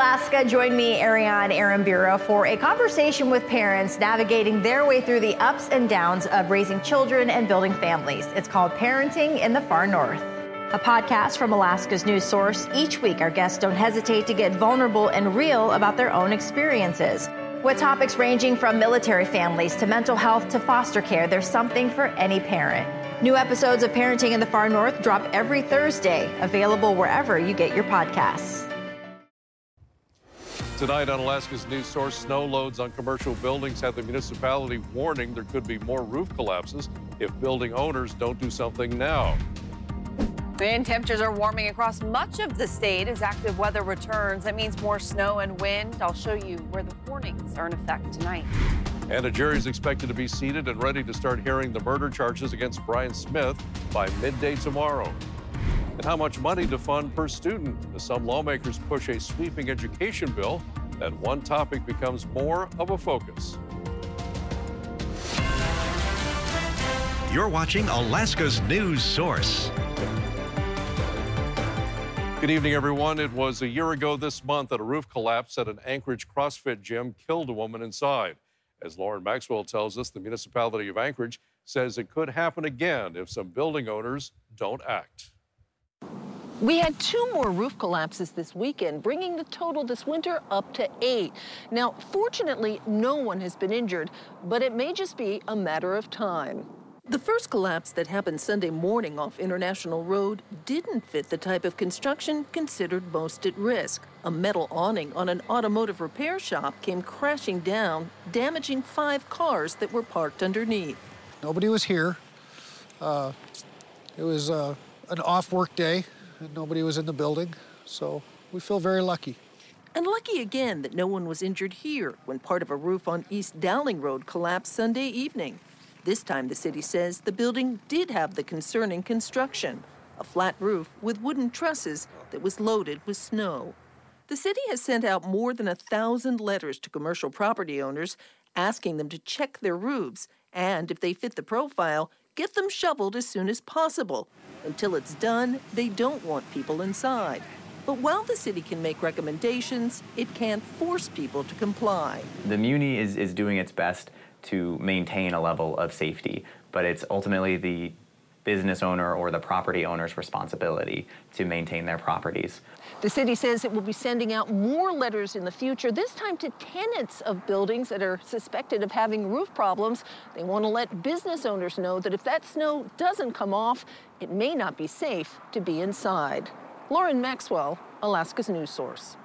Alaska. Join me, Ariane Arambura, for a conversation with parents navigating their way through the ups and downs of raising children and building families. It's called Parenting in the Far North, a podcast from Alaska's News Source. Each week, our guests don't hesitate to get vulnerable and real about their own experiences. With topics ranging from military families to mental health to foster care, there's something for any parent. New episodes of Parenting in the Far North drop every Thursday, available wherever you get your podcasts. Tonight on Alaska's News Source, snow loads on commercial buildings have the municipality warning there could be more roof collapses if building owners don't do something now. And temperatures are warming across much of the state as active weather returns. That means more snow and wind. I'll show you where the warnings are in effect tonight. And a jury is expected to be seated and ready to start hearing the murder charges against Brian Smith by midday tomorrow. And how much money to fund per student as some lawmakers push a sweeping education bill, that one topic becomes more of a focus. You're watching Alaska's News Source. Good evening, everyone. It was a year ago this month that a roof collapse at an Anchorage CrossFit gym killed a woman inside. As Lauren Maxwell tells us, the municipality of Anchorage says it could happen again if some building owners don't act. We had 2 more roof collapses this weekend, bringing the total this winter up to 8. Now, fortunately, no one has been injured, but it may just be a matter of time. The first collapse that happened Sunday morning off International Road didn't fit the type of construction considered most at risk. A metal awning on an automotive repair shop came crashing down, damaging 5 cars that were parked underneath. Nobody was here. It was an off-work day, and nobody was in the building, so we feel very lucky. And lucky again that no one was injured here when part of a roof on East Dowling Road collapsed Sunday evening. This time, the city says the building did have the concerning construction, a flat roof with wooden trusses that was loaded with snow. The city has sent out more than 1,000 letters to commercial property owners, asking them to check their roofs and, if they fit the profile, get them shoveled as soon as possible. Until it's done, they don't want people inside. But while the city can make recommendations, it can't force people to comply. The muni is doing its best to maintain a level of safety, but it's ultimately the business owner or the property owner's responsibility to maintain their properties. The city says it will be sending out more letters in the future, this time to tenants of buildings that are suspected of having roof problems. They want to let business owners know that if that snow doesn't come off, it may not be safe to be inside. Lauren Maxwell, Alaska's News Source.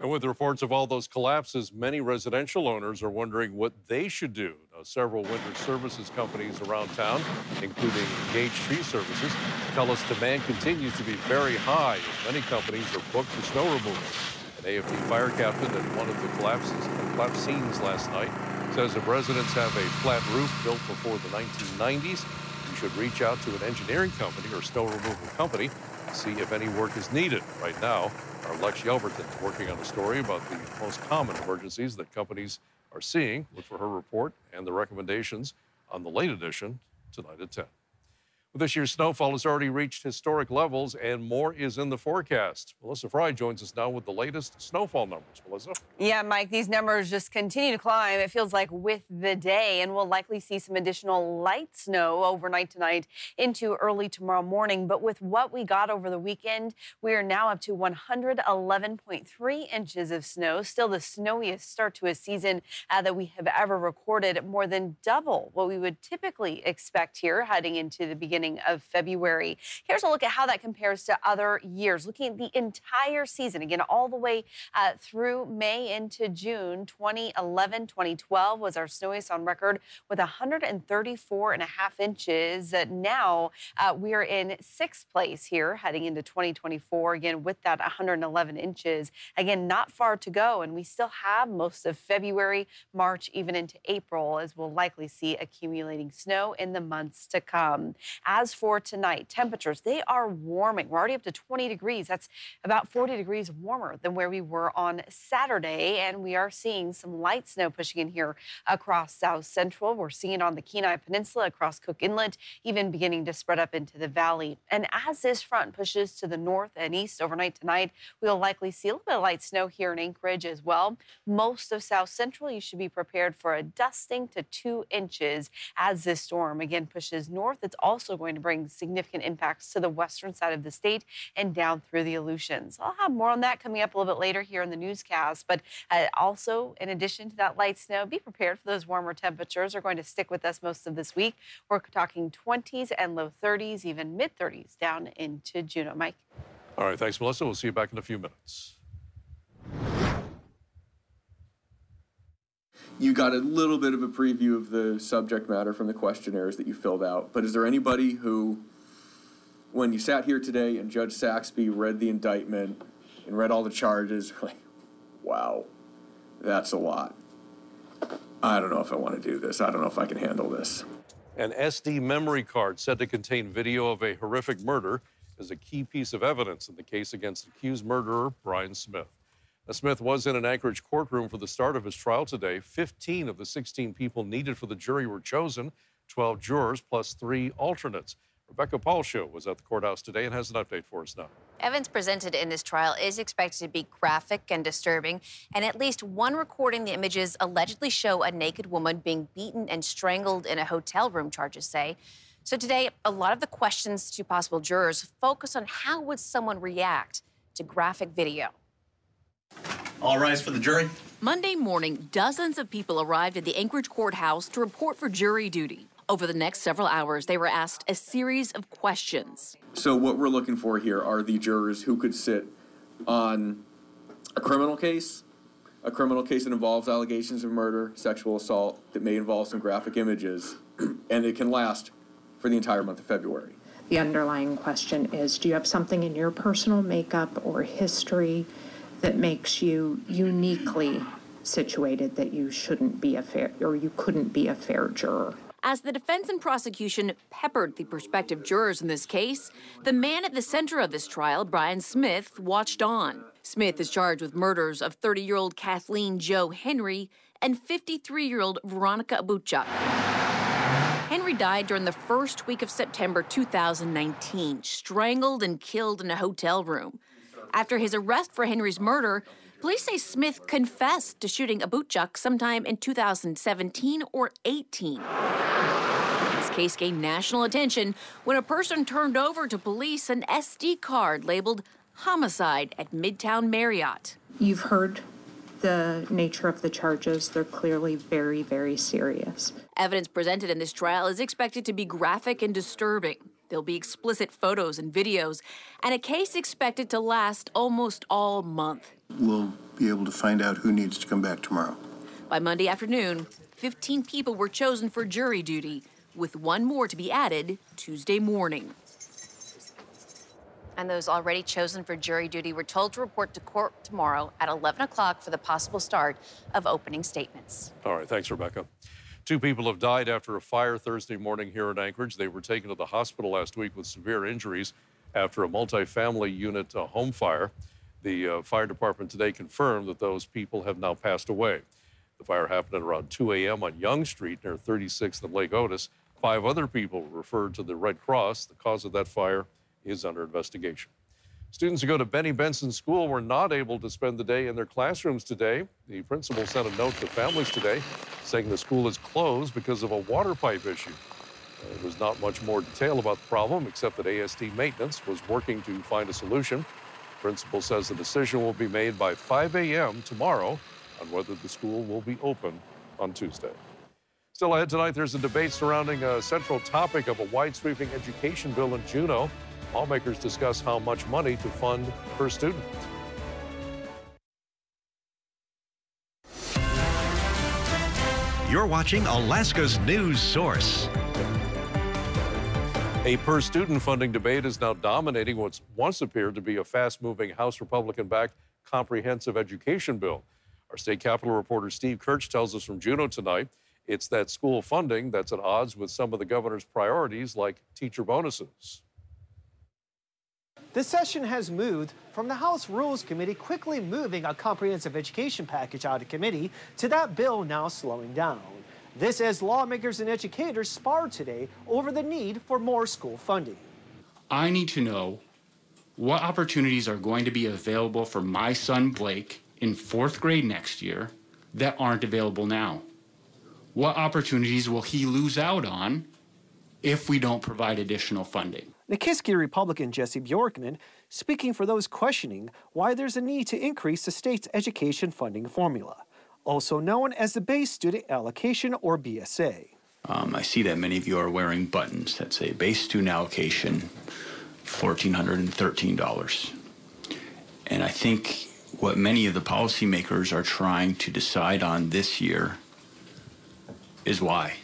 And with reports of all those collapses, many residential owners are wondering what they should do. Now, several winter services companies around town, including Gage Tree Services, tell us demand continues to be very high as many companies are booked for snow removal. An AFD fire captain at one of the collapse scenes last night says if residents have a flat roof built before the 1990s, you should reach out to an engineering company or snow removal company to see if any work is needed right now. Our Lex Yelverton is working on a story about the most common emergencies that companies are seeing. Look for her report and the recommendations on the late edition tonight at 10. Well, this year's snowfall has already reached historic levels, and more is in the forecast. Melissa Fry joins us now with the latest snowfall numbers. Melissa? Yeah, Mike, these numbers just continue to climb. It feels like with the day, and we'll likely see some additional light snow overnight tonight into early tomorrow morning. But with what we got over the weekend, we are now up to 111.3 inches of snow, still the snowiest start to a season that we have ever recorded, more than double what we would typically expect here heading into the beginning of February. Here's a look at how that compares to other years, looking at the entire season, again, all the way through May into June. 2011, 2012 was our snowiest on record with 134.5 inches. Now we are in 6th place here heading into 2024, again, with that 111 inches. Again, not far to go, and we still have most of February, March, even into April, as we'll likely see accumulating snow in the months to come. As for tonight, temperatures, they are warming. We're already up to 20 degrees. That's about 40 degrees warmer than where we were on Saturday. And we are seeing some light snow pushing in here across South Central. We're seeing it on the Kenai Peninsula, across Cook Inlet, even beginning to spread up into the valley. And as this front pushes to the north and east overnight tonight, we'll likely see a little bit of light snow here in Anchorage as well. Most of South Central, you should be prepared for a dusting to 2 inches as this storm again pushes north. It's also going to bring significant impacts to the western side of the state and down through the Aleutians. I'll have more on that coming up a little bit later here in the newscast. But also, in addition to that light snow, be prepared for those warmer temperatures. Are going to stick with us most of this week. We're talking 20s and low 30s, even mid 30s down into Juneau. Mike. All right, thanks, Melissa. We'll see you back in a few minutes. You got a little bit of a preview of the subject matter from the questionnaires that you filled out, but is there anybody who, when you sat here today and Judge Saxby read the indictment and read all the charges, like, wow, that's a lot. I don't know if I want to do this. I don't know if I can handle this. An SD memory card said to contain video of a horrific murder is a key piece of evidence in the case against accused murderer Brian Smith. Now, Smith was in an Anchorage courtroom for the start of his trial today. 15 of the 16 people needed for the jury were chosen, 12 jurors plus 3 alternates. Rebecca Paulshow was at the courthouse today and has an update for us now. Evidence presented in this trial is expected to be graphic and disturbing, and at least one recording the images allegedly show a naked woman being beaten and strangled in a hotel room, charges say. So today, a lot of the questions to possible jurors focus on how would someone react to graphic video. All rise for the jury. Monday morning, dozens of people arrived at the Anchorage courthouse to report for jury duty. Over the next several hours, they were asked a series of questions. So what we're looking for here are the jurors who could sit on a criminal case that involves allegations of murder, sexual assault, that may involve some graphic images, and it can last for the entire month of February. The underlying question is, do you have something in your personal makeup or history that makes you uniquely situated that you shouldn't be a fair, or you couldn't be a fair juror? As the defense and prosecution peppered the prospective jurors in this case, the man at the center of this trial, Brian Smith, watched on. Smith is charged with murders of 30-year-old Kathleen Jo Henry and 53-year-old Veronica Abuchak. Henry died during the first week of September 2019, strangled and killed in a hotel room. After his arrest for Henry's murder, police say Smith confessed to shooting Abuchak sometime in 2017 or 18. His case gained national attention when a person turned over to police an SD card labeled homicide at Midtown Marriott. You've heard the nature of the charges. They're clearly very, very serious. Evidence presented in this trial is expected to be graphic and disturbing. There'll be explicit photos and videos, and a case expected to last almost all month. We'll be able to find out who needs to come back tomorrow. By Monday afternoon, 15 people were chosen for jury duty, with one more to be added Tuesday morning. And those already chosen for jury duty were told to report to court tomorrow at 11 o'clock for the possible start of opening statements. All right, thanks, Rebecca. 2 people have died after a fire Thursday morning here in Anchorage. They were taken to the hospital last week with severe injuries after a multifamily unit home fire. The fire department today confirmed that those people have now passed away. The fire happened at around 2 a.m. on Young Street near 36th and Lake Otis. 5 other people were referred to the Red Cross. The cause of that fire is under investigation. Students who go to Benny Benson School were not able to spend the day in their classrooms today. The principal sent a note to families today saying the school is closed because of a water pipe issue. There was not much more detail about the problem except that ASD maintenance was working to find a solution. The principal says the decision will be made by 5 a.m. tomorrow on whether the school will be open on Tuesday. Still ahead tonight, there's a debate surrounding a central topic of a wide-sweeping education bill in Juneau. Lawmakers discuss how much money to fund per student. You're watching Alaska's News Source. A per-student funding debate is now dominating what once appeared to be a fast-moving House Republican-backed comprehensive education bill. Our state capitol reporter Steve Kirch tells us from Juneau tonight It's that school funding that's at odds with some of the governor's priorities, like teacher bonuses. This session has moved from the House Rules Committee quickly moving a comprehensive education package out of committee to that bill now slowing down. This as lawmakers and educators spar today over the need for more school funding. I need to know what opportunities are going to be available for my son Blake in fourth grade next year that aren't available now. What opportunities will he lose out on if we don't provide additional funding? Nikiski Republican Jesse Bjorkman speaking for those questioning why there's a need to increase the state's education funding formula, also known as the Base Student Allocation, or BSA. I see that many of you are wearing buttons that say Base Student Allocation, $1,413. And I think what many of the policymakers are trying to decide on this year is why.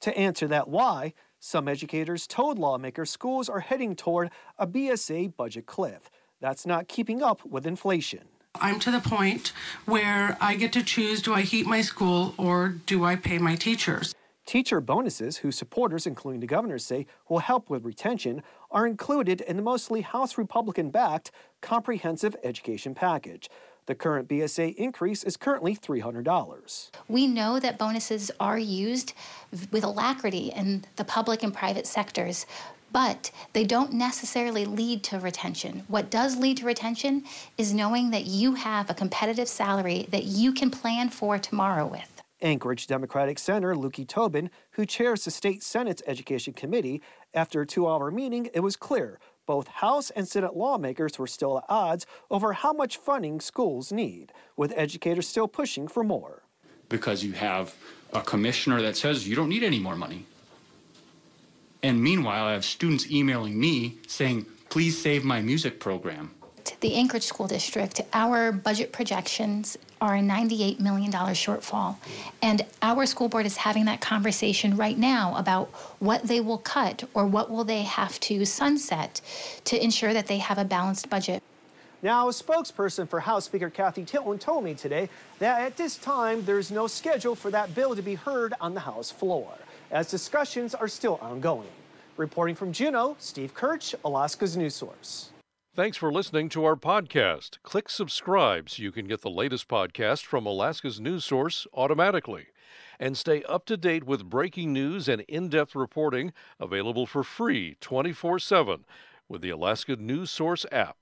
To answer that why, some educators told lawmakers schools are heading toward a BSA budget cliff that's not keeping up with inflation. I'm to the point where I get to choose, do I heat my school or do I pay my teachers? Teacher bonuses, whose supporters, including the governor, say will help with retention, are included in the mostly House Republican-backed comprehensive education package. The current BSA increase is currently $300. We know that bonuses are used with alacrity in the public and private sectors, but they don't necessarily lead to retention. What does lead to retention is knowing that you have a competitive salary that you can plan for tomorrow with. Anchorage Democratic Senator Lukey Tobin, who chairs the state Senate's Education Committee, after a two-hour meeting, it was clear both House and Senate lawmakers were still at odds over how much funding schools need, with educators still pushing for more. Because you have a commissioner that says you don't need any more money. And meanwhile, I have students emailing me saying, please save my music program. The Anchorage School District, our budget projections are a $98 million shortfall. And our school board is having that conversation right now about what they will cut or what will they have to sunset to ensure that they have a balanced budget. Now, a spokesperson for House Speaker Kathy Tilton told me today that at this time there is no schedule for that bill to be heard on the House floor, as discussions are still ongoing. Reporting from Juneau, Steve Kirch, Alaska's News Source. Thanks for listening to our podcast. Click subscribe so you can get the latest podcast from Alaska's News Source automatically. And stay up to date with breaking news and in-depth reporting available for free 24/7 with the Alaska News Source app.